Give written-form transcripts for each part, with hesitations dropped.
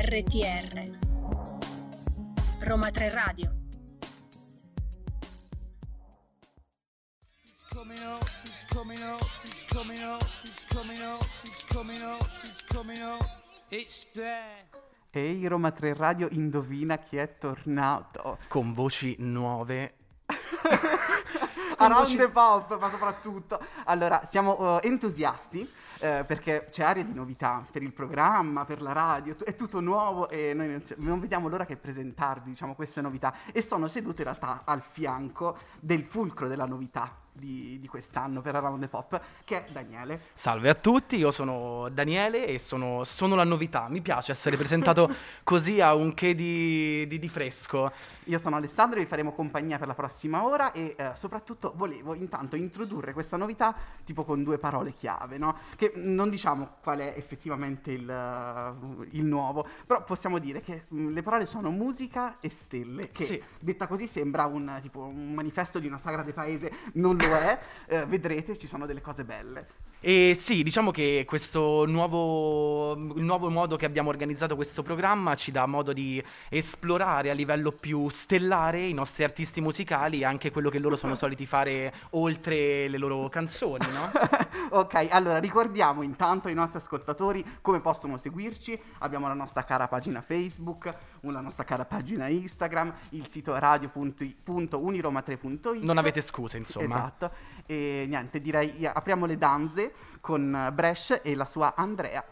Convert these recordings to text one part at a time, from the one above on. RTR Roma 3 Radio. Ehi, Roma 3 Radio, indovina chi è tornato. Con voci nuove. Around the pop, ma soprattutto. Allora, siamo entusiasti. Perché c'è aria di novità per il programma, per la radio, è tutto nuovo e noi non vediamo l'ora che presentarvi, diciamo, queste novità, e sono seduto in realtà al fianco del fulcro della novità di quest'anno per Around the Pop, che è Daniele. Salve a tutti, io sono Daniele e sono la novità, mi piace essere presentato così, a un che di fresco. Io sono Alessandro e vi faremo compagnia per la prossima ora e soprattutto volevo intanto introdurre questa novità tipo con due parole chiave, no? Che non diciamo qual è effettivamente il nuovo, però possiamo dire che le parole sono musica e stelle, che sì, detta così sembra un manifesto di una sagra de paese, non lo è, vedrete, ci sono delle cose belle. E sì, diciamo che questo nuovo modo che abbiamo organizzato questo programma ci dà modo di esplorare a livello più stellare i nostri artisti musicali e anche quello che loro sono soliti fare oltre le loro canzoni, no? Ok, allora ricordiamo intanto ai nostri ascoltatori come possono seguirci. Abbiamo la nostra cara pagina Facebook, la nostra cara pagina Instagram, il sito radio.uniroma3.it. Non avete scuse, insomma. Esatto. E niente, direi apriamo le danze con Bresh e la sua Andrea.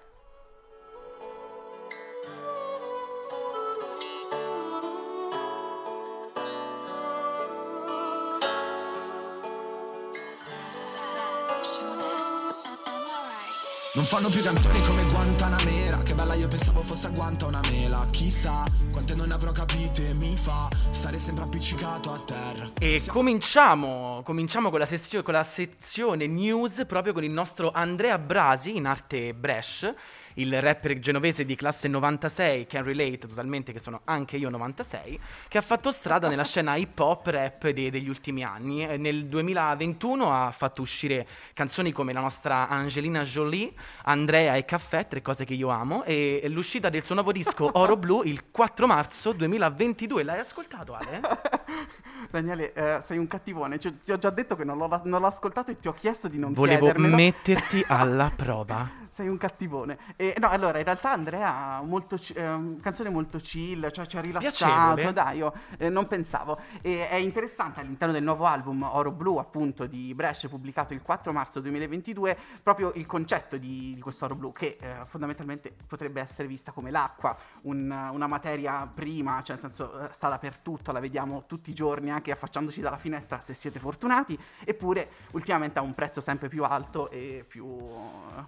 Non fanno più canzoni come Guantanamera. Che bella, io pensavo fosse a guanta una mela. Chissà quante non avrò capito e mi fa stare sempre appiccicato a terra. E cominciamo con la sezione news, proprio con il nostro Andrea Brasi, in arte Bresh, il rapper genovese di classe 96, can relate totalmente, che sono anche io 96, che ha fatto strada nella scena hip hop rap degli ultimi anni. Nel 2021 ha fatto uscire canzoni come la nostra Angelina Jolie, Andrea e Caffè, tre cose che io amo, e l'uscita del suo nuovo disco Oro Blu il 4 marzo 2022. L'hai ascoltato, Ale? Daniele, sei un cattivone, ti ho già detto che non l'ho ascoltato e ti ho chiesto di non chiedermelo. Volevo metterti alla prova. Sei un cattivone. No, allora, in realtà Andrea ha canzone molto chill, cioè ci ha rilassato, piacevole. Dai, io non pensavo. E è interessante, all'interno del nuovo album Oro Blu, appunto, di Bresh, pubblicato il 4 marzo 2022, proprio il concetto di questo Oro Blu, che fondamentalmente potrebbe essere vista come l'acqua, una materia prima, cioè nel senso sta dappertutto, la vediamo tutti i giorni, anche affacciandoci dalla finestra se siete fortunati, eppure ultimamente ha un prezzo sempre più alto e più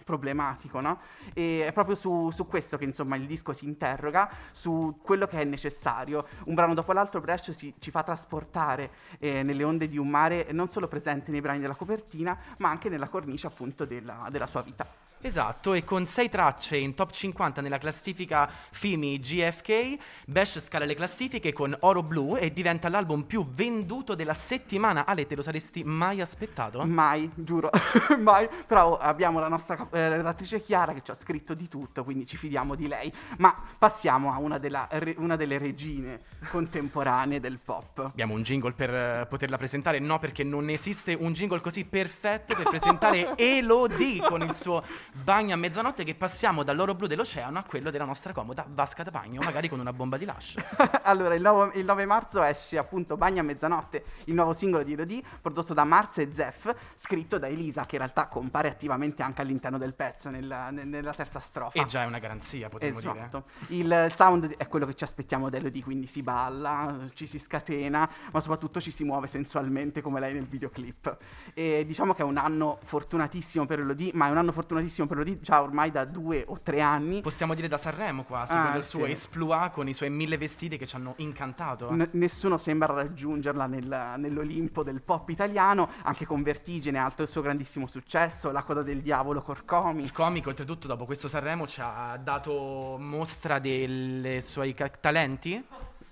problematico, no? E è proprio su questo che, insomma, il disco si interroga su quello che è necessario. Un brano dopo l'altro Bresh ci fa trasportare nelle onde di un mare non solo presente nei brani della copertina, ma anche nella cornice, appunto, della sua vita. Esatto, e con 6 tracce in top 50 nella classifica Fimi GFK, Bresh scala le classifiche con Oro Blu e diventa l'album più venduto della settimana. Ale, te lo saresti mai aspettato? Mai, giuro, mai. Però abbiamo la nostra redattrice Chiara che ci ha scritto di tutto, quindi ci fidiamo di lei. Ma passiamo a una delle regine contemporanee del pop. Abbiamo un jingle per poterla presentare? No, perché non esiste un jingle così perfetto per presentare Elodie con il suo Bagno a Mezzanotte, che passiamo dall'Oro Blu dell'oceano a quello della nostra comoda vasca da bagno, magari con una bomba di lascio. Allora, il 9 marzo esce, appunto, Bagno a Mezzanotte, il nuovo singolo di Elodie, prodotto da Mars e Zef, scritto da Elisa, che in realtà compare attivamente anche all'interno del pezzo nella terza strofa. E già è una garanzia, potremmo dire. Il sound è quello che ci aspettiamo da Elodie, quindi si balla, ci si scatena, ma soprattutto ci si muove sensualmente come lei nel videoclip. E diciamo che è un anno fortunatissimo per Elodie, ma è un anno fortunatissimo per Elodie già ormai da 2 o 3 anni. Possiamo dire da Sanremo quasi, con il suo esploit, con i suoi 1000 vestiti che ci hanno incantato. Nessuno sembra raggiungerla nell'Olimpo del pop italiano, anche con Vertigine, alto il suo grandissimo successo, La coda del diavolo, Corcomi. Il comico, oltretutto, dopo questo Sanremo ci ha dato mostra dei suoi talenti.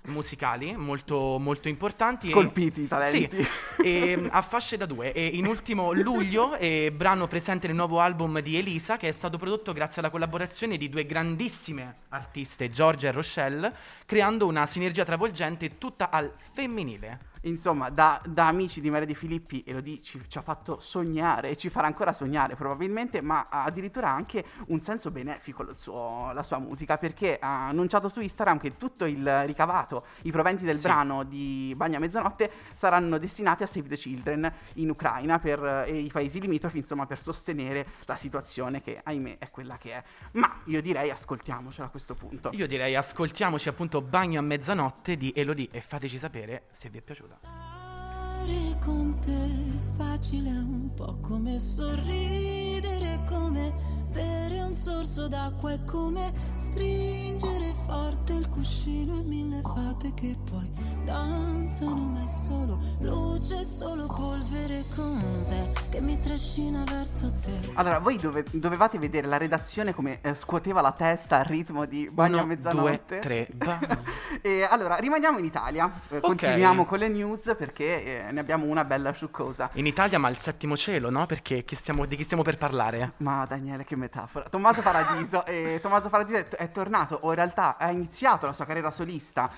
musicali molto, molto importanti. Scolpiti i talenti. Sì, a fasce da due. E in ultimo luglio, brano presente nel nuovo album di Elisa, che è stato prodotto grazie alla collaborazione di due grandissime artiste, Giorgia e Rochelle, creando una sinergia travolgente tutta al femminile. Insomma, da amici di Maria De Filippi, Elodie ci ha fatto sognare e ci farà ancora sognare probabilmente, ma ha addirittura anche un senso benefico la sua musica, perché ha annunciato su Instagram che tutto il ricavato, i proventi del brano di Bagno a Mezzanotte saranno destinati a Save the Children in Ucraina e i paesi limitrofi, insomma, per sostenere la situazione che, ahimè, è quella che è. Ma io direi ascoltiamocela a questo punto. Io direi ascoltiamoci appunto Bagno a Mezzanotte di Elodie e fateci sapere se vi è piaciuto. Stare con te è facile, un po' come sorridere, come bere un sorso d'acqua, è come stringere forte il cuscino e mille fate che poi danzano, ma è solo luce, solo polvere cose che mi trascina verso te. Allora, voi dovevate vedere la redazione come scuoteva la testa al ritmo di Bagno a Mezzanotte. 1, 2, 3, E allora rimaniamo in Italia, continuiamo con le news, perché ne abbiamo una bella succosa. In Italia, ma al settimo cielo, no? Perché di chi stiamo per parlare? Ma Daniele, che metafora. Tommaso Paradiso. Tommaso Paradiso è tornato, o in realtà ha iniziato la sua carriera solista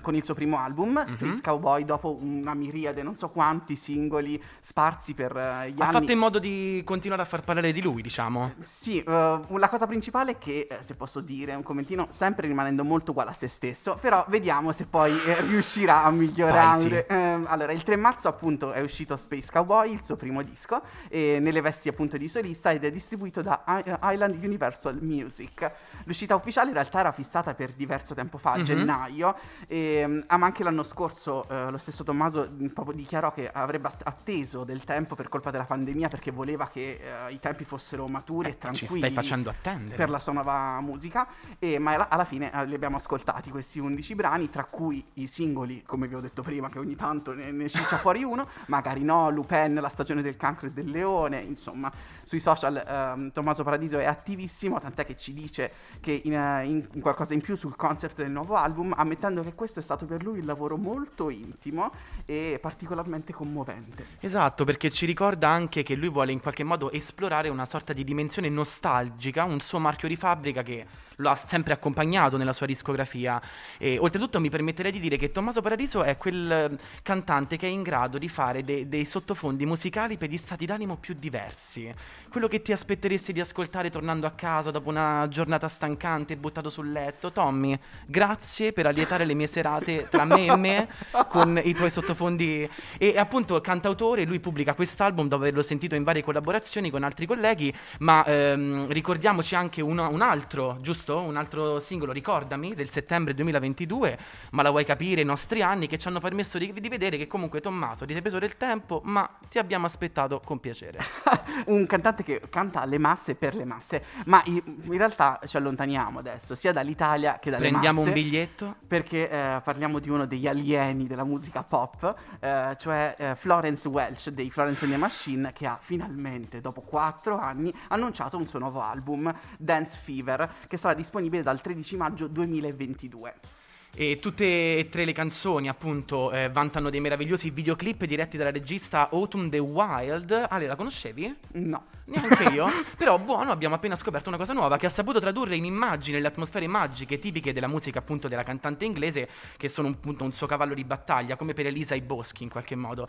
con il suo primo album, Space Cowboy, dopo una miriade, non so quanti singoli sparsi per gli anni. Ha fatto in modo di continuare a far parlare di lui, diciamo. Sì, la cosa principale è che, se posso dire un commentino, sempre rimanendo molto uguale a se stesso, però vediamo se poi riuscirà a migliorare. Allora, il 3 marzo appunto è uscito Space Cowboy, il suo primo disco, nelle vesti appunto di solista, ed è distribuito da Island Universal Music. L'uscita ufficiale in realtà era fissata per diverso tempo fa, a gennaio, ma anche l'anno scorso lo stesso Tommaso proprio dichiarò che avrebbe atteso del tempo per colpa della pandemia, perché voleva che i tempi fossero maturi e tranquilli. Ci stai facendo attendere. Per la sua nuova musica, ma alla fine li abbiamo ascoltati questi 11 brani, tra cui i singoli, come vi ho detto prima, che ogni tanto ne ciccia fuori uno, magari no, Lupin, la stagione del cancro e del leone. Insomma, sui social Tommaso Paradiso è attivissimo, tant'è che ci dice che in qualcosa in più sul concept del nuovo album, ammettendo che questo è stato per lui un lavoro molto intimo e particolarmente commovente. Esatto, perché ci ricorda anche che lui vuole in qualche modo esplorare una sorta di dimensione nostalgica, un suo marchio di fabbrica che lo ha sempre accompagnato nella sua discografia. E oltretutto mi permetterei di dire che Tommaso Paradiso è quel cantante che è in grado di fare dei sottofondi musicali per gli stati d'animo più diversi, quello che ti aspetteresti di ascoltare tornando a casa dopo una giornata stancante, buttato sul letto. Tommy, grazie per allietare le mie serate tra me e me con i tuoi sottofondi. E appunto, cantautore, lui pubblica quest'album dopo averlo sentito in varie collaborazioni con altri colleghi, ma ricordiamoci anche un altro, giusto? Un altro singolo, Ricordami, del settembre 2022, ma la vuoi capire, i nostri anni che ci hanno permesso di vedere che comunque, Tommaso, ti sei preso del tempo, ma ti abbiamo aspettato con piacere. Un cantante che canta alle masse, per le masse. Ma in realtà ci allontaniamo adesso sia dall'Italia che dalle prendiamo masse. Prendiamo un biglietto, perché parliamo di uno degli alieni della musica pop, cioè Florence Welch dei Florence and the Machine, che ha finalmente, dopo 4 anni, annunciato un suo nuovo album, Dance Fever, che sarà disponibile dal 13 maggio 2022. E tutte e 3 le canzoni appunto vantano dei meravigliosi videoclip diretti dalla regista Autumn de Wilde. Ale, la conoscevi? No, neanche io. Però buono, abbiamo appena scoperto una cosa nuova, che ha saputo tradurre in immagini le atmosfere magiche tipiche della musica appunto della cantante inglese, che sono appunto un suo cavallo di battaglia, come per Elisa i boschi in qualche modo.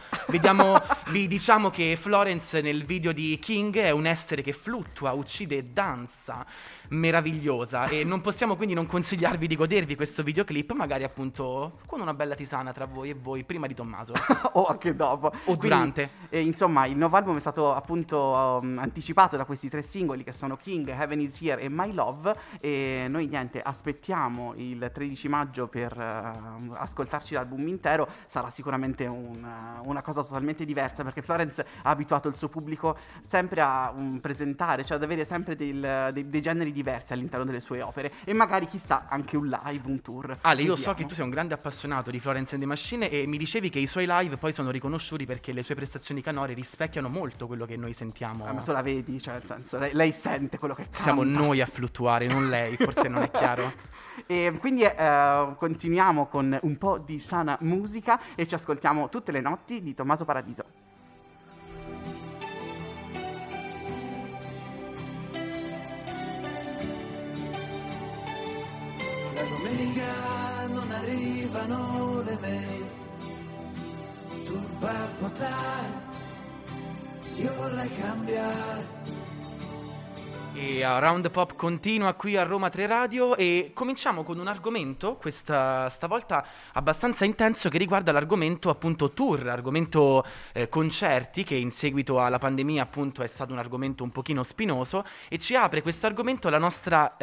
Vi diciamo che Florence nel video di King è un essere che fluttua, uccide e danza, meravigliosa, e non possiamo quindi non consigliarvi di godervi questo videoclip, magari appunto con una bella tisana tra voi e voi prima di Tommaso o anche dopo o quindi, durante. Insomma, il nuovo album è stato appunto anticipato da questi 3 singoli, che sono King, Heaven Is Here e My Love, e noi niente, aspettiamo il 13 maggio per ascoltarci l'album intero. Sarà sicuramente una cosa totalmente diversa, perché Florence ha abituato il suo pubblico sempre a presentare, cioè ad avere sempre dei generi diversi all'interno delle sue opere, e magari chissà anche un live, un tour. Ale, Ale, io so che tu sei un grande appassionato di Florence and the Machine e mi dicevi che i suoi live poi sono riconosciuti perché le sue prestazioni canore rispecchiano molto quello che noi sentiamo. Ma tu la vedi, cioè nel senso, lei sente quello che canta. Siamo noi a fluttuare, non lei, forse non è chiaro. E quindi continuiamo con un po' di sana musica e ci ascoltiamo Tutte le notti di Tommaso Paradiso. La domenica non arrivano le mail, tu vai a votare, io vorrei cambiare. E Round Pop continua qui a Roma 3 Radio e cominciamo con un argomento, questa stavolta abbastanza intenso, che riguarda l'argomento appunto tour, argomento concerti, che in seguito alla pandemia appunto è stato un argomento un pochino spinoso, e ci apre questo argomento la nostra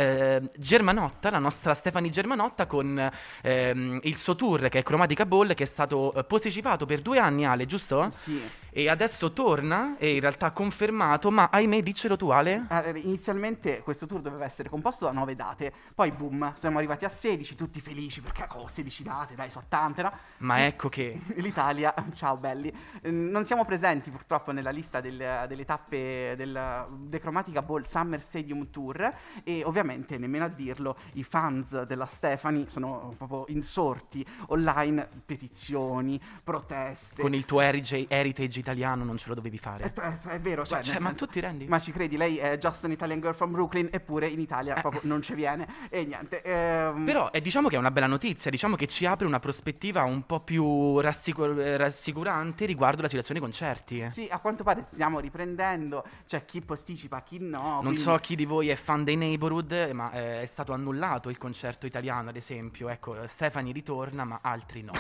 Germanotta, la nostra Stefani Germanotta con il suo tour che è Chromatica Ball, che è stato posticipato per 2 anni, Ale, giusto? Sì. E adesso torna, e in realtà confermato, ma ahimè, diccelo tu, Ale. Inizialmente questo tour doveva essere composto da 9 date, poi boom, siamo arrivati a 16, tutti felici perché 16 date, dai, so tante, no? Ma ecco che... L'Italia, ciao belli, non siamo presenti purtroppo nella lista delle tappe del Chromatica Ball Summer Stadium Tour, e ovviamente, nemmeno a dirlo, i fans della Stefani sono proprio insorti, online petizioni, proteste. Con il tuo heritage italiano non ce lo dovevi fare. È vero, cioè, senso, ma tu ti rendi? Ma ci credi? Lei è just an Italian girl from Brooklyn, eppure in Italia proprio non ci viene. E niente. Però diciamo che è una bella notizia, diciamo che ci apre una prospettiva un po' più rassicurante riguardo la situazione dei concerti. Sì, a quanto pare stiamo riprendendo, cioè chi posticipa, chi no. Non quindi... so chi di voi è fan dei Neighborhood, ma è stato annullato il concerto italiano, ad esempio. Ecco, Stefani ritorna, ma altri no.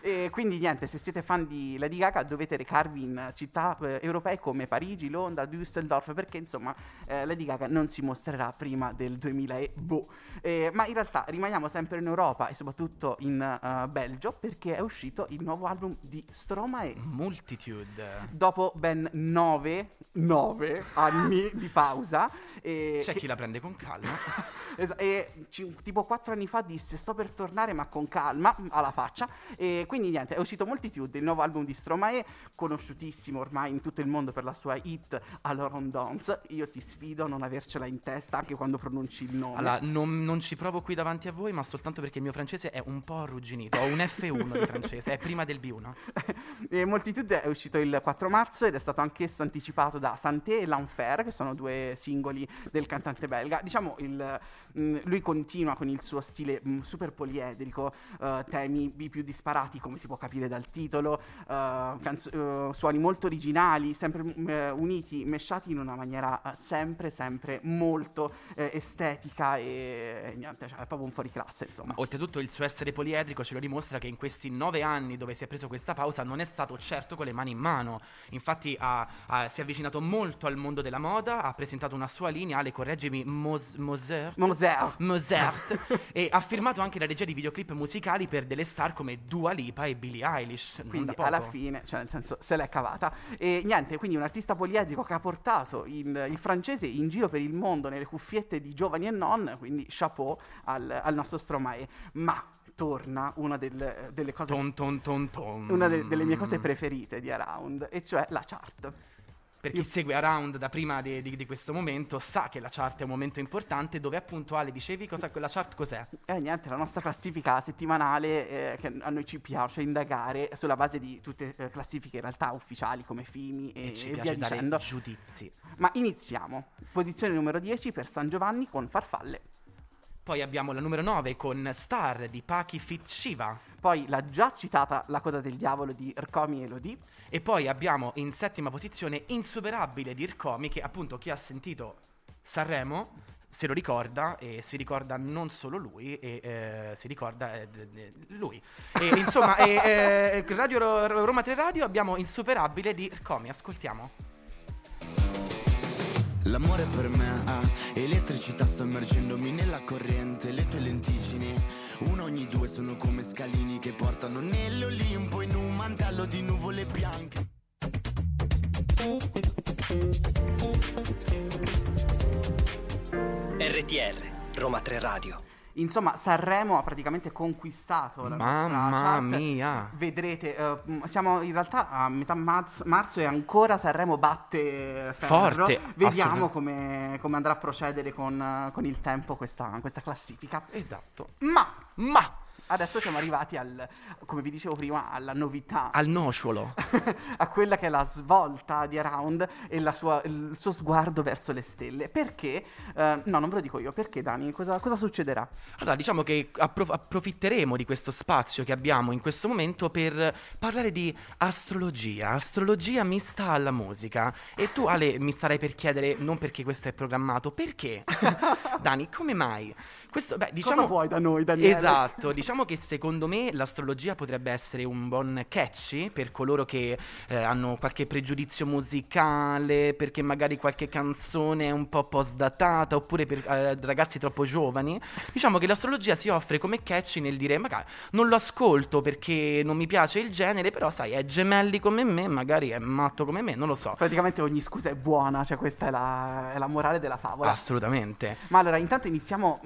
E quindi niente, se siete fan di Lady Gaga dovete recarvi in città europee come Parigi, Londra, Düsseldorf, perché insomma Lady Gaga non si mostrerà prima del 2000 e boh. Ma in realtà rimaniamo sempre in Europa e soprattutto in Belgio, perché è uscito il nuovo album di Stromae, Multitude, dopo ben 9 anni di pausa. C'è chi la prende con calma. Tipo 4 anni fa disse sto per tornare ma con calma, alla faccia. E quindi niente, è uscito Multitude, il nuovo album di Stromae, conosciutissimo ormai in tutto il mondo per la sua hit Alors on danse. Io ti sfido a non avercela in testa anche quando pronunci il nome. Allora, non ci provo qui davanti a voi, ma soltanto perché il mio francese è un po' arrugginito. Ho un F1 di francese, è prima del B1. Multitude è uscito il 4 marzo ed è stato anch'esso anticipato da Santé e L'Enfer, che sono 2 singoli del cantante belga. Diciamo lui continua con il suo stile super poliedrico, temi i più disparati come si può capire dal titolo, suoni molto originali, sempre uniti, mesciati in una maniera sempre molto estetica e niente, cioè, è proprio un fuoriclasse, insomma. Oltretutto il suo essere poliedrico ce lo dimostra che in questi 9 anni dove si è preso questa pausa non è stato certo con le mani in mano, infatti si è avvicinato molto al mondo della moda, ha presentato una sua linea, Ale correggimi, Mozart e ha firmato anche la regia di videoclip musicali per delle star come Dua Lipa e Billie Eilish, quindi alla fine, cioè nel senso, se l'è cavata. E niente, quindi un artista poliedrico che ha portato il francese in giro per il mondo nelle cuffiette di giovani e non, quindi chapeau al nostro Stromae. Ma torna una delle cose una delle mie cose preferite di Around, e cioè la chart. Per chi segue Around da prima di questo momento sa che la chart è un momento importante, dove appunto, Ale, dicevi la chart cos'è? Niente, la nostra classifica settimanale, che a noi ci piace indagare sulla base di tutte classifiche in realtà ufficiali come Fimi e ci piace via dicendo. Giudizi. Ma iniziamo. Posizione numero 10 per San Giovanni con Farfalle. Poi abbiamo la numero 9 con Star di Paki Fit Shiva. Poi la già citata La coda del diavolo di Rkomi e Elodie. E poi abbiamo in 7ª posizione Insuperabile di Rkomi, che appunto chi ha sentito Sanremo se lo ricorda, e si ricorda non solo lui, e si ricorda lui. E insomma, Roma 3 Radio abbiamo Insuperabile di Rkomi, ascoltiamo. L'amore per me ha elettricità, sto immergendomi nella corrente. Le tue lenticine, uno ogni due, sono come scalini che portano nell'Olimpo in un mantello di nuvole bianche. RTR, Roma 3 Radio. Insomma, Sanremo ha praticamente conquistato la nostra chat. Mia. Vedrete, siamo in realtà a metà marzo e ancora Sanremo batte ferro. Forte. Vediamo come andrà a procedere con il tempo questa classifica. Esatto. Ma adesso siamo arrivati al, come vi dicevo prima, alla novità. Al nocciolo. A quella che è la svolta di Around e il suo sguardo verso le stelle. Perché? No, non ve lo dico io. Perché, Dani? Cosa succederà? Allora, diciamo che approfitteremo di questo spazio che abbiamo in questo momento per parlare di astrologia. Astrologia mista alla musica. E tu, Ale, mi starai per chiedere, non perché questo è programmato, perché? Dani, come mai? Questo, beh, diciamo... Cosa vuoi da noi, Daniele? Esatto, diciamo che secondo me l'astrologia potrebbe essere un buon catchy per coloro che hanno qualche pregiudizio musicale, perché magari qualche canzone è un po' postdatata, oppure per ragazzi troppo giovani. Diciamo che l'astrologia si offre come catchy nel dire: magari non lo ascolto perché non mi piace il genere, però sai, è gemelli come me, magari è matto come me, non lo so. Praticamente ogni scusa è buona, cioè questa è la morale della favola. Assolutamente. Ma allora intanto iniziamo...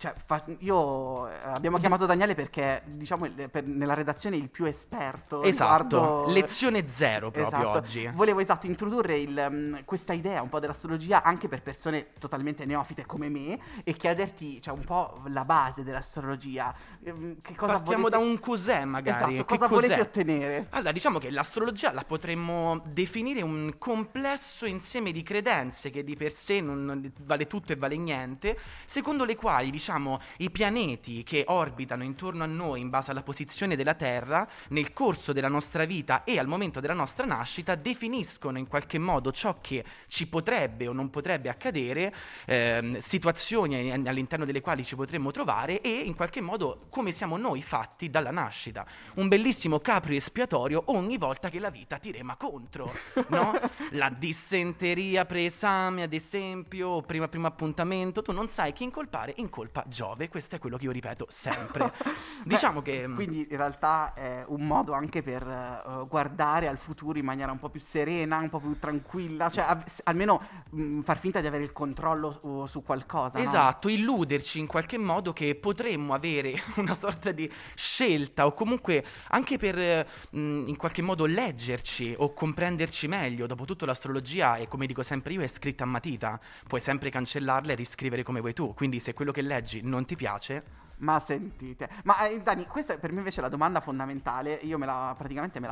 abbiamo chiamato Daniele perché, diciamo, nella redazione il più esperto. Esatto, riguardo... lezione zero proprio, esatto. Oggi volevo introdurre questa idea un po' dell'astrologia anche per persone totalmente neofite come me e chiederti, cioè, un po' la base dell'astrologia. Che cosa partiamo da un cos'è magari? Esatto, cosa volete ottenere? Allora, diciamo che l'astrologia la potremmo definire un complesso insieme di credenze che di per sé non vale tutto e vale niente, secondo le quali, diciamo, i pianeti che orbitano intorno a noi in base alla posizione della Terra nel corso della nostra vita e al momento della nostra nascita definiscono in qualche modo ciò che ci potrebbe o non potrebbe accadere, situazioni all'interno delle quali ci potremmo trovare e in qualche modo come siamo noi fatti dalla nascita. Un bellissimo capro espiatorio ogni volta che la vita ti rema contro, no? La dissenteria preesame, ad esempio, primo appuntamento, tu non sai chi incolpare, in colpa Giove. Questo è quello che io ripeto sempre. Diciamo che quindi in realtà è un modo anche per guardare al futuro in maniera un po' più serena, un po' più tranquilla, cioè almeno far finta di avere il controllo su qualcosa. Esatto, no? Illuderci in qualche modo che potremmo avere una sorta di scelta, o comunque anche per in qualche modo leggerci o comprenderci meglio. Dopotutto l'astrologia, e come dico sempre io, è scritta a matita, puoi sempre cancellarla e riscrivere come vuoi tu, quindi se quello che leggi non ti piace... Ma sentite, Dani, questa è per me invece la domanda fondamentale. Io me la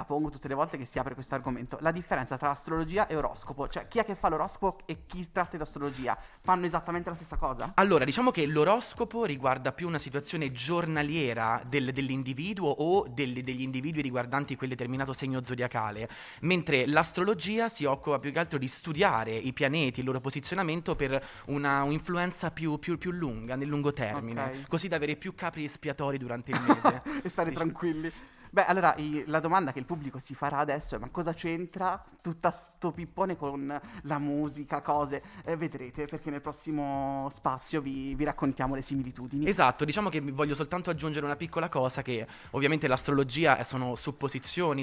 pongo tutte le volte che si apre questo argomento: la differenza tra astrologia e oroscopo. Cioè, chi è che fa l'oroscopo e chi tratta l'astrologia? Fanno esattamente la stessa cosa? Allora, diciamo che l'oroscopo riguarda più una situazione giornaliera dell'individuo o degli individui riguardanti quel determinato segno zodiacale, mentre l'astrologia si occupa più che altro di studiare i pianeti, il loro posizionamento per un'influenza più lunga, nel lungo termine, okay. Così da avere più capri espiatori durante il mese e stare tranquilli. Beh, allora la domanda che il pubblico si farà adesso è: ma cosa c'entra tutta sto pippone con la musica, cose? Vedrete, perché nel prossimo spazio vi raccontiamo le similitudini. Esatto, diciamo che voglio soltanto aggiungere una piccola cosa, che ovviamente l'astrologia sono supposizioni,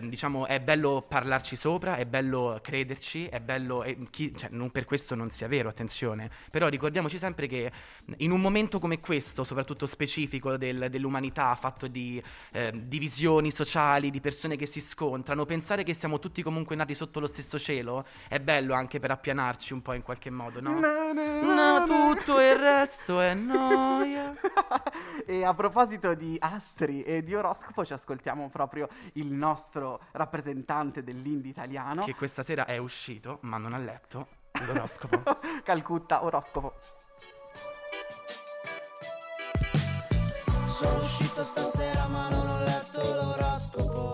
diciamo, è bello parlarci sopra, è bello crederci, è bello, cioè, non per questo non sia vero, attenzione, però ricordiamoci sempre che in un momento come questo, soprattutto specifico dell'umanità, fatto di... divisioni sociali, di persone che si scontrano, pensare che siamo tutti comunque nati sotto lo stesso cielo è bello anche per appianarci un po' in qualche modo, no? No, tutto il resto è noia. E a proposito di astri e di oroscopo, ci ascoltiamo proprio il nostro rappresentante dell'indie italiano, che questa sera è uscito ma non ha letto l'oroscopo. Calcutta, oroscopo. Sono uscito stasera ma non ho letto l'oroscopo.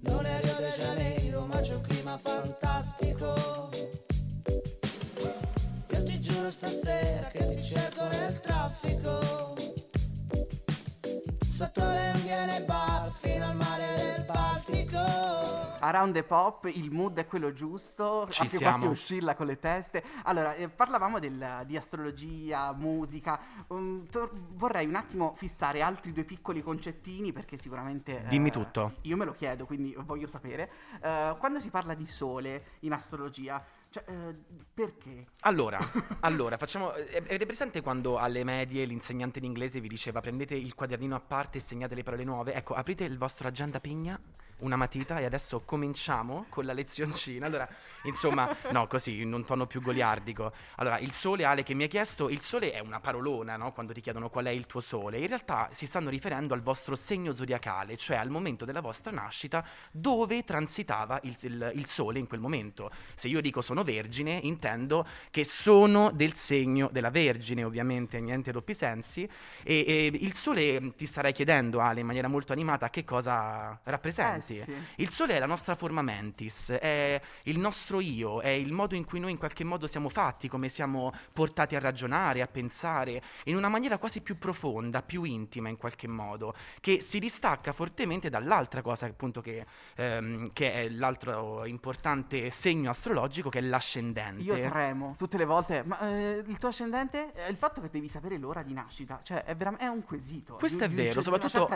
Non è Rio de Janeiro ma c'è un clima fantastico. Io ti giuro stasera che ti cerco nel traffico, sotto le mie bar fino al mare del Baltico. Around the Pop, il mood è quello giusto, anche qua si oscilla con le teste. Allora, parlavamo di astrologia, musica. Vorrei un attimo fissare altri due piccoli concettini, perché sicuramente... Dimmi tutto. Io me lo chiedo, quindi voglio sapere. Quando si parla di sole in astrologia, Cioè, perché? Allora, facciamo. Avete presente quando alle medie l'insegnante d'inglese vi diceva prendete il quadernino a parte e segnate le parole nuove? Ecco, aprite il vostro agenda pigna, una matita, e adesso cominciamo con la lezioncina. Allora, insomma, no, così, in un tono più goliardico. Allora, il sole, Ale, che mi ha chiesto, il sole è una parolona, no? Quando ti chiedono qual è il tuo sole, in realtà si stanno riferendo al vostro segno zodiacale, cioè al momento della vostra nascita, dove transitava il sole in quel momento. Se io dico sono vergine, intendo che sono del segno della vergine, ovviamente, niente doppi sensi. E il sole, ti starei chiedendo, Ale, in maniera molto animata, che cosa rappresenti. Sì. Il sole è la nostra forma mentis, è il nostro io, è il modo in cui noi in qualche modo siamo fatti, come siamo portati a ragionare, a pensare, in una maniera quasi più profonda, più intima in qualche modo, che si distacca fortemente dall'altra cosa, appunto, che è l'altro importante segno astrologico, che è l'ascendente. Io tremo tutte le volte, ma il tuo ascendente è il fatto che devi sapere l'ora di nascita, cioè è un quesito. Questo è vero, soprattutto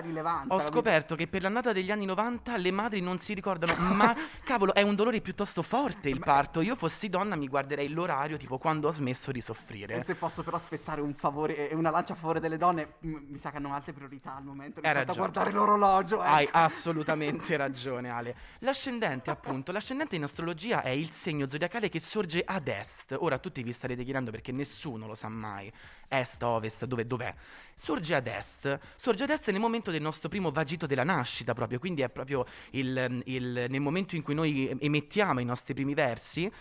ho scoperto che per l'annata degli anni 90 le madri non si ricordano, ma cavolo, è un dolore piuttosto forte il parto. Io fossi donna mi guarderei l'orario, tipo quando ho smesso di soffrire. E se posso però spezzare un favore e una lancia a favore delle donne, mi sa che hanno altre priorità al momento rispetto a guardare l'orologio. Hai assolutamente ragione, Ale. L'ascendente, appunto, l'ascendente in astrologia è il segno zodiacale che sorge ad est. Ora tutti vi starete chiedendo perché nessuno lo sa mai. Est, ovest, dov'è? Sorge ad est. Sorge ad est nel momento del nostro primo vagito della nascita, proprio. Quindi è proprio nel momento in cui noi emettiamo i nostri primi versi.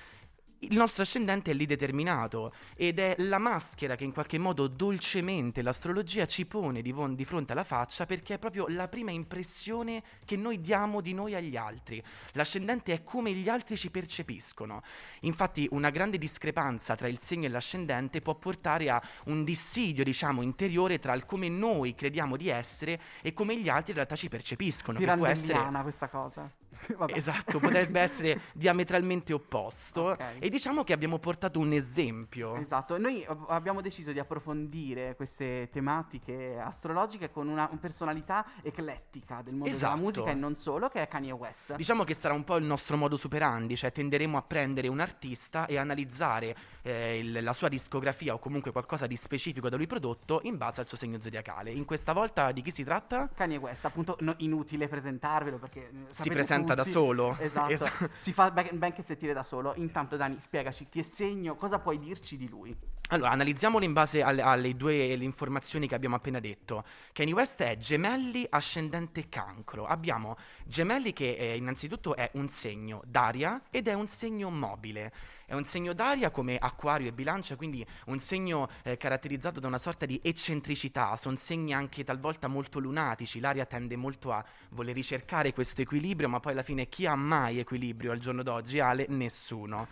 Il nostro ascendente è lì determinato, ed è la maschera che in qualche modo dolcemente l'astrologia ci pone di fronte alla faccia, perché è proprio la prima impressione che noi diamo di noi agli altri. L'ascendente è come gli altri ci percepiscono. Infatti una grande discrepanza tra il segno e l'ascendente può portare a un dissidio, diciamo, interiore tra il come noi crediamo di essere e come gli altri in realtà ci percepiscono. Tirandelliana questa cosa. Vabbè. Esatto, potrebbe essere diametralmente opposto, okay. E diciamo che abbiamo portato un esempio. Esatto, noi abbiamo deciso di approfondire queste tematiche astrologiche con una personalità eclettica del mondo, esatto, della musica e non solo, che è Kanye West. Diciamo che sarà un po' il nostro modo superandi, cioè tenderemo a prendere un artista e analizzare la sua discografia o comunque qualcosa di specifico da lui prodotto in base al suo segno zodiacale. In questa volta di chi si tratta? Kanye West, appunto, inutile presentarvelo perché si presenta da solo, esatto. Si fa ben che sentire da solo. Intanto, Dani, spiegaci chi è segno, cosa puoi dirci di lui? Allora, analizziamolo in base alle due informazioni che abbiamo appena detto. Kanye West è gemelli, ascendente cancro. Abbiamo gemelli che innanzitutto è un segno d'aria ed è un segno mobile. È un segno d'aria come acquario e bilancia, quindi un segno caratterizzato da una sorta di eccentricità. Sono segni anche talvolta molto lunatici. L'aria tende molto a voler ricercare questo equilibrio, ma poi alla fine chi ha mai equilibrio al giorno d'oggi, Ale? Nessuno.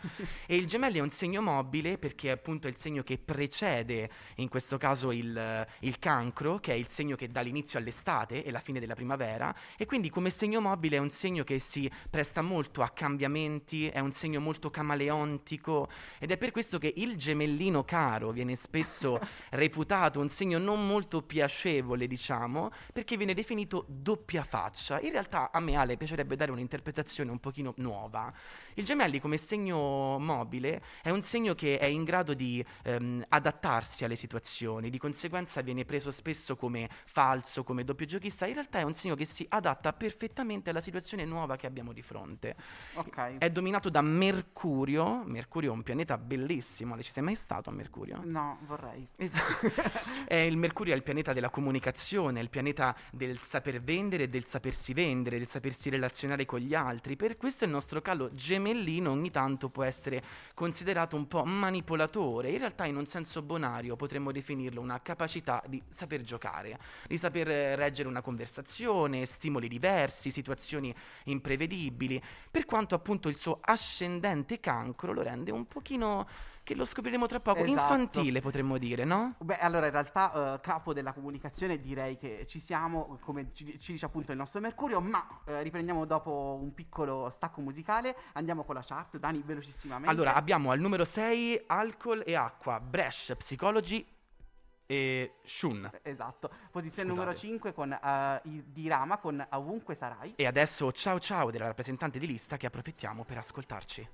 E il gemelli è un segno mobile perché è appunto il segno che precede, in questo caso il cancro, che è il segno che dà l'inizio all'estate e la fine della primavera, e quindi come segno mobile è un segno che si presta molto a cambiamenti, è un segno molto camaleontico, ed è per questo che il gemellino caro viene spesso reputato un segno non molto piacevole, diciamo, perché viene definito doppia faccia. In realtà a me, Ale, piacerebbe dare un'interpretazione un pochino nuova. Il gemelli come segno mobile è un segno che è in grado di adattarsi alle situazioni, di conseguenza viene preso spesso come falso, come doppio giochista. In realtà è un segno che si adatta perfettamente alla situazione nuova che abbiamo di fronte. Okay. È dominato da Mercurio è un pianeta bellissimo. Ci sei mai stato a Mercurio? No, vorrei. Esatto. Il Mercurio è il pianeta della comunicazione, il pianeta del saper vendere, del sapersi vendere, del sapersi relazionare con gli altri. Per questo il nostro calo gemellino ogni tanto può essere considerato un po' manipolatore. In realtà, in un senso bonario, potremmo definirlo una capacità di saper giocare, di saper reggere una conversazione, stimoli diversi, situazioni imprevedibili, per quanto appunto il suo ascendente cancro lo rende un pochino, che lo scopriremo tra poco, esatto, infantile, potremmo dire, no? Beh, allora in realtà capo della comunicazione, direi che ci siamo, come ci dice appunto il nostro Mercurio, ma riprendiamo dopo un piccolo stacco musicale. Andiamo con la chart, Dani, velocissimamente. Allora, abbiamo al numero 6 alcol e acqua, Bresh, Psicology e Shun. Esatto. Posizione numero 5 con Dirama con Ovunque Sarai. E adesso Ciao Ciao della Rappresentante di Lista, che approfittiamo per ascoltarci.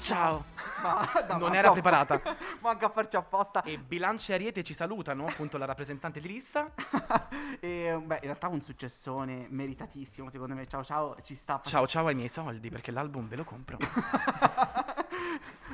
ciao. Non era preparata. Manca a farci apposta. E Bilancia e Ariete ci salutano, appunto, la rappresentante di lista. E beh, in realtà un successone meritatissimo, secondo me. Ciao ciao ci sta facendo. Ciao ciao ai miei soldi, perché l'album ve lo compro.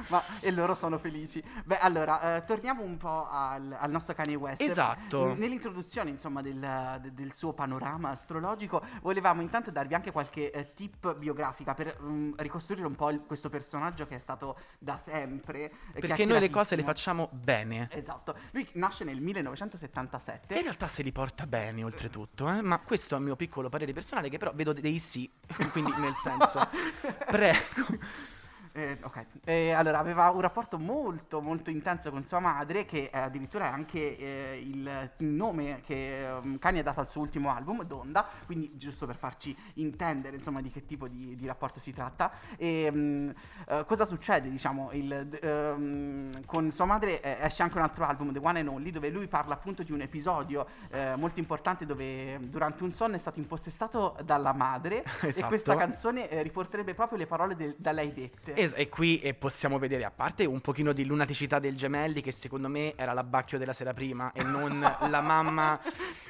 Ma e loro sono felici. Beh, allora torniamo un po' al nostro Kanye West. Esatto. Nell'introduzione, insomma, del suo panorama astrologico, volevamo intanto darvi anche qualche tip biografica per ricostruire un po' questo personaggio che è stato da sempre, perché noi le cose le facciamo bene. Esatto. Lui nasce nel 1977 e in realtà se li porta bene, oltretutto, ma questo è il mio piccolo parere personale, che però vedo dei sì. Quindi nel senso prego. Ok, allora aveva un rapporto molto molto intenso con sua madre, che addirittura è anche il nome che Kanye ha dato al suo ultimo album, Donda, quindi giusto per farci intendere, insomma, di che tipo di rapporto si tratta. E cosa succede, diciamo, con sua madre esce anche un altro album, The One and Only, dove lui parla appunto di un episodio molto importante, dove durante un sonno è stato impossessato dalla madre. Esatto. E questa canzone riporterebbe proprio le parole da lei dette. E qui possiamo vedere, a parte un pochino di lunaticità del Gemelli, che secondo me era l'abbacchio della sera prima e non la mamma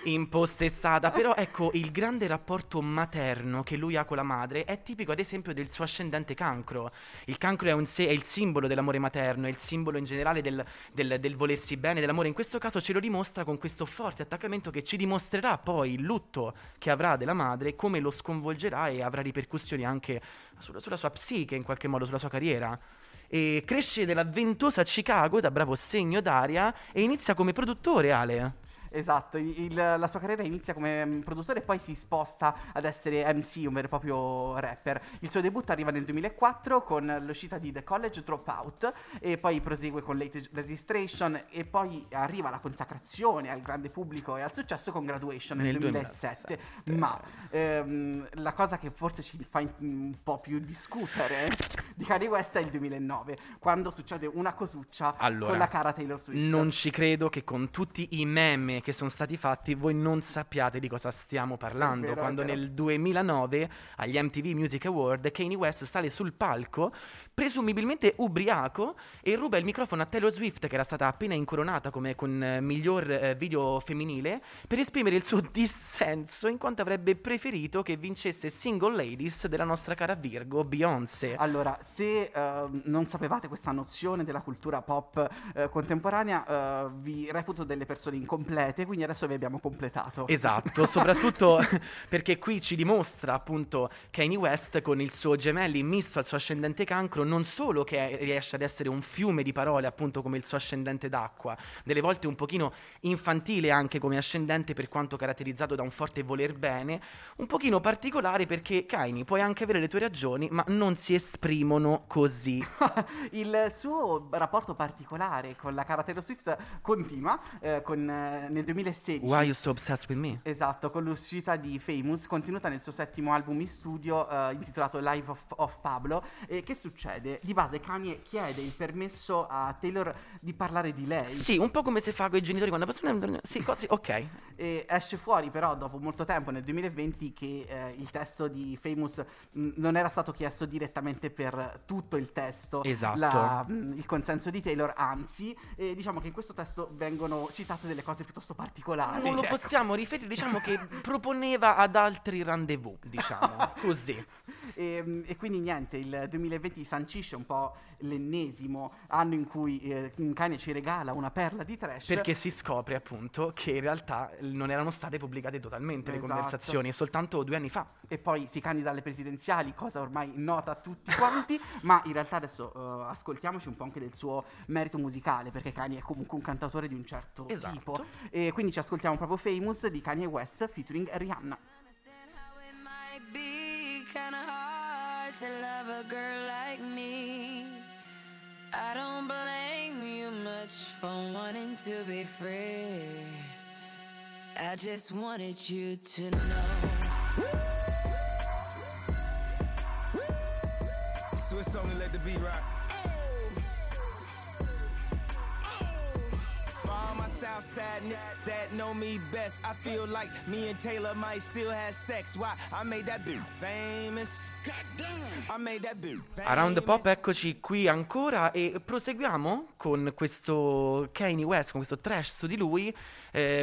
impossessata, però ecco, il grande rapporto materno che lui ha con la madre è tipico ad esempio del suo ascendente Cancro. Il Cancro è il simbolo dell'amore materno, è il simbolo in generale del volersi bene, dell'amore. In questo caso ce lo dimostra con questo forte attaccamento, che ci dimostrerà poi il lutto che avrà della madre, come lo sconvolgerà e avrà ripercussioni anche sulla sua psiche, in qualche modo sulla sua carriera. E cresce nella ventosa Chicago da bravo segno d'aria e inizia come produttore, Ale. Esatto, la sua carriera inizia come produttore e poi si sposta ad essere MC, un vero e proprio rapper. Il suo debutto arriva nel 2004 con l'uscita di The College Dropout, e poi prosegue con Late Registration, e poi arriva la consacrazione al grande pubblico e al successo con Graduation nel 2007. Ma la cosa che forse ci fa un po' più discutere di Kanye West è il 2009, quando succede una cosuccia con la cara Taylor Swift. Non ci credo che con tutti i meme che sono stati fatti voi non sappiate di cosa stiamo parlando. Vero, quando nel 2009 agli MTV Music Awards Kanye West sale sul palco presumibilmente ubriaco e ruba il microfono a Taylor Swift, che era stata appena incoronata con miglior video femminile, per esprimere il suo dissenso, in quanto avrebbe preferito che vincesse Single Ladies della nostra cara Virgo Beyoncé. Allora, se non sapevate questa nozione della cultura pop contemporanea, vi reputo delle persone incomplete, quindi adesso vi abbiamo completato. Esatto, soprattutto perché qui ci dimostra appunto Kanye West, con il suo Gemelli misto al suo ascendente Cancro, non solo che riesce ad essere un fiume di parole, appunto come il suo ascendente d'acqua, delle volte un pochino infantile anche come ascendente, per quanto caratterizzato da un forte voler bene, un pochino particolare, perché Kanye, puoi anche avere le tue ragioni ma non si esprimono così. Il suo rapporto particolare con la cara Taylor Swift continua nel 2016. Why you so obsessed with me? Esatto, con l'uscita di Famous, continuata nel suo settimo album in studio intitolato Life of Pablo. Che succede? Di base Kanye chiede il permesso a Taylor di parlare di lei. Sì, un po' come se fa con i genitori quando possono... Sì, così, ok. E esce fuori però dopo molto tempo, nel 2020, che il testo di Famous non era stato chiesto direttamente per tutto il testo. Esatto. Il consenso di Taylor, anzi, diciamo che in questo testo vengono citate delle cose piuttosto particolare. Non lo possiamo riferire, diciamo che proponeva ad altri rendezvous, diciamo così. E quindi niente, il 2020 sancisce un po' l'ennesimo anno in cui Kanye ci regala una perla di trash, perché si scopre appunto che in realtà non erano state pubblicate totalmente le conversazioni, soltanto 2 anni fa. E poi si candida alle presidenziali, cosa ormai nota a tutti quanti. Ma in realtà adesso ascoltiamoci un po' anche del suo merito musicale, perché Kanye è comunque un cantautore di un certo tipo. E quindi ci ascoltiamo proprio Famous di Kanye West featuring Rihanna. I don't blame you much for wanting to be free. I just wanted you to know. Swiss only let the beat rock. Southside niggas that know me best. I feel like me and Taylor might still have sex. Why? I made that bitch famous. Around the Pop, eccoci qui ancora e proseguiamo con questo Kanye West, con questo trash su di lui,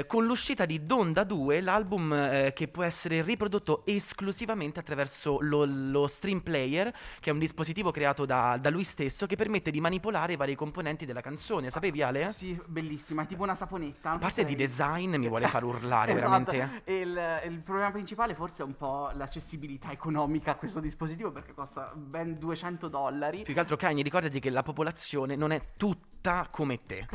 con l'uscita di Donda 2, l'album che può essere riprodotto esclusivamente attraverso lo stream player, che è un dispositivo creato da lui stesso, che permette di manipolare i vari componenti della canzone. Sapevi, Ale? Sì, bellissima, è tipo una saponetta. A parte di design mi vuole far urlare, esatto, veramente. Il problema principale forse è un po' l'accessibilità economica a questo dispositivo, perché costa ben $200. Più che altro, Kanye, ricordati che la popolazione non è tutta come te.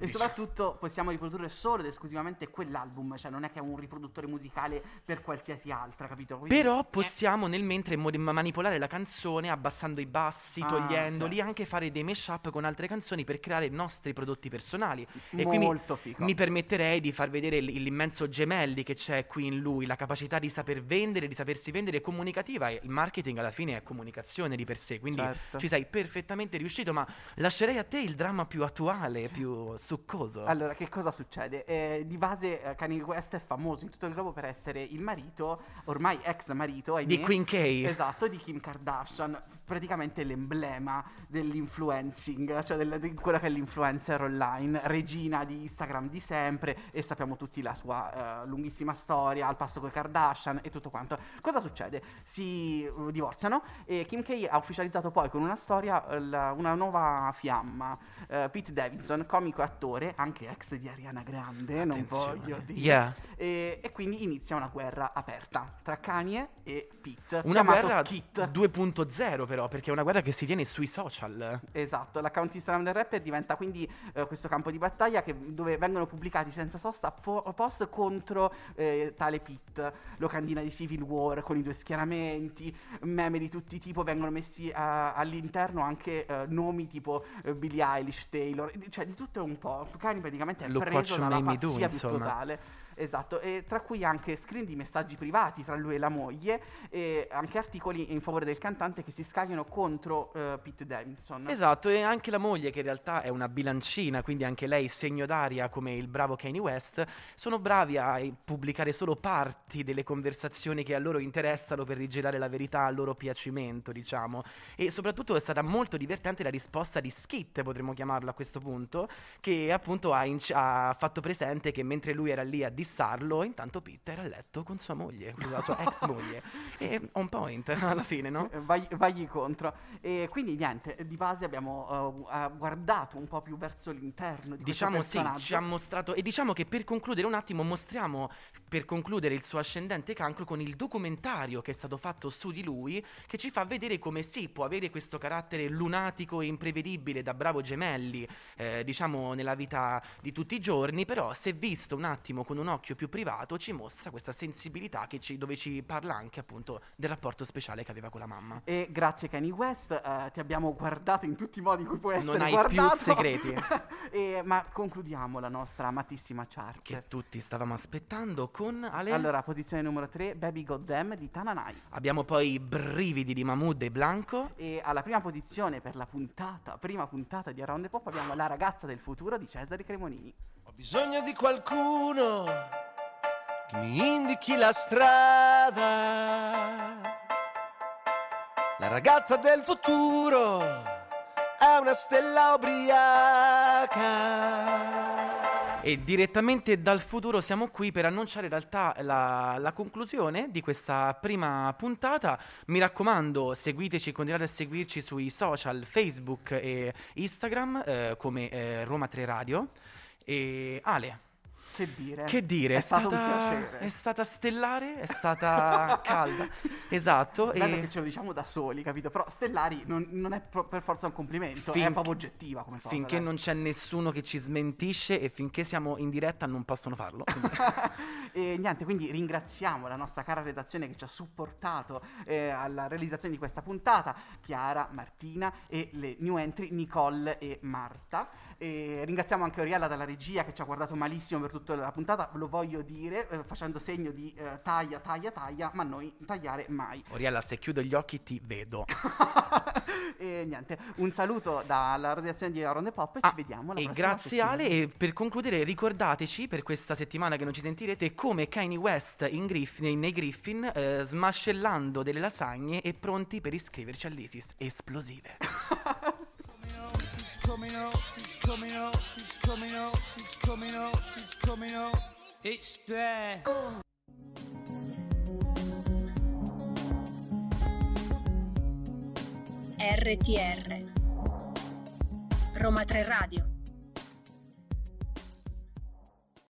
E soprattutto possiamo riprodurre solo ed esclusivamente quell'album, cioè non è che è un riproduttore musicale per qualsiasi altra, capito? Quindi però possiamo nel mentre manipolare la canzone abbassando i bassi, togliendoli, sì, anche fare dei mashup con altre canzoni per creare i nostri prodotti personali. E molto figo. Mi permetterei di far vedere l'immenso gemelli che c'è qui in lui, la capacità di saper vendere, di sapersi vendere, comunicativa, e il marketing alla fine è comunicazione di per sé, quindi certo, ci sei perfettamente riuscito. Ma lascerei a te il dramma più attuale, più succoso. Allora, che cosa succede? Di base Kanye West è famoso in tutto il globo per essere il marito, ormai ex marito, ahimè, di Queen K, esatto, di Kim Kardashian, praticamente l'emblema dell'influencing, cioè di quella che è l'influencer online, regina di Instagram di sempre, e sappiamo tutti la sua lunghissima storia al passo con Kardashian e tutto quanto. Cosa succede? Si divorziano e Kim K ha ufficializzato poi con una storia una nuova fiamma, Pete Davidson, comico e attore, anche ex di Ariana Grande, non voglio dire, yeah, e quindi inizia una guerra aperta tra Kanye e Pete, una guerra Skit 2.0, però, perché è una guerra che si tiene sui social. Esatto, l'account Instagram del rapper diventa quindi questo campo di battaglia dove vengono pubblicati senza sosta post contro tale Pete, locandina di Civil War con i due schieramenti, meme di tutti i tipo, vengono messi all'interno anche nomi tipo Billie Eilish, Taylor, cioè di tutto un po'. Kanye praticamente è lo preso dalla pazzia più totale. Esatto, e tra cui anche screen di messaggi privati tra lui e la moglie, e anche articoli in favore del cantante che si scagliano contro Pete Davidson. Esatto, e anche la moglie, che in realtà è una bilancina, quindi anche lei segno d'aria come il bravo Kanye West, sono bravi a pubblicare solo parti delle conversazioni che a loro interessano per rigirare la verità a loro piacimento, diciamo. E soprattutto è stata molto divertente la risposta di Skit, potremmo chiamarlo a questo punto, che appunto ha fatto presente che mentre lui era lì a sarlo, intanto Pete era a letto con sua moglie, con la sua ex moglie, e on point alla fine, no? Vagli contro. E quindi niente, di base abbiamo guardato un po' più verso l'interno di, diciamo, sì, ci ha mostrato. E diciamo che per concludere un attimo mostriamo, per concludere, il suo ascendente cancro con il documentario che è stato fatto su di lui, che ci fa vedere come sì, può avere questo carattere lunatico e imprevedibile da bravo gemelli, diciamo, nella vita di tutti i giorni, però se visto un attimo con un occhio più privato ci mostra questa sensibilità che dove ci parla anche appunto del rapporto speciale che aveva con la mamma. E grazie Kanye West, ti abbiamo guardato in tutti i modi in cui puoi essere guardato, non hai più segreti. Ma concludiamo la nostra amatissima chart che tutti stavamo aspettando con Ale. Allora, posizione numero 3, Baby Goddamn di Tananai. Abbiamo poi Brividi di Mahmood e Blanco, e alla prima posizione per la prima puntata di Around the Pop abbiamo La ragazza del futuro di Cesare Cremonini. Ho bisogno di qualcuno che mi indichi la strada. La ragazza del futuro è una stella ubriaca. E direttamente dal futuro siamo qui per annunciare in realtà la conclusione di questa prima puntata. Mi raccomando, seguiteci, continuate a seguirci sui social Facebook e Instagram come Roma 3 Radio. E Ale, che dire, è stato un piacere. È stata stellare, è stata calda. Esatto. Bello che ce lo diciamo da soli, capito? Però stellari non è per forza un complimento, è proprio oggettiva come cosa. Finché non c'è nessuno che ci smentisce e finché siamo in diretta non possono farlo. E niente, quindi ringraziamo la nostra cara redazione che ci ha supportato alla realizzazione di questa puntata, Chiara, Martina, e le new entry Nicole e Marta. E ringraziamo anche Oriella dalla regia che ci ha guardato malissimo per tutta la puntata, lo voglio dire, facendo segno di taglia, ma noi tagliare mai. Oriella, se chiudo gli occhi ti vedo. E niente, un saluto dalla redazione di Aaron e Pop e ci vediamo alla prossima settimana. E grazie Ale, e per concludere ricordateci per questa settimana che non ci sentirete come Kanye West nei Griffin, smascellando delle lasagne e pronti per iscriverci all'ISIS, esplosive. Coming up, it's coming up, it's coming up, it's coming up, it's there. RTR Roma 3 Radio.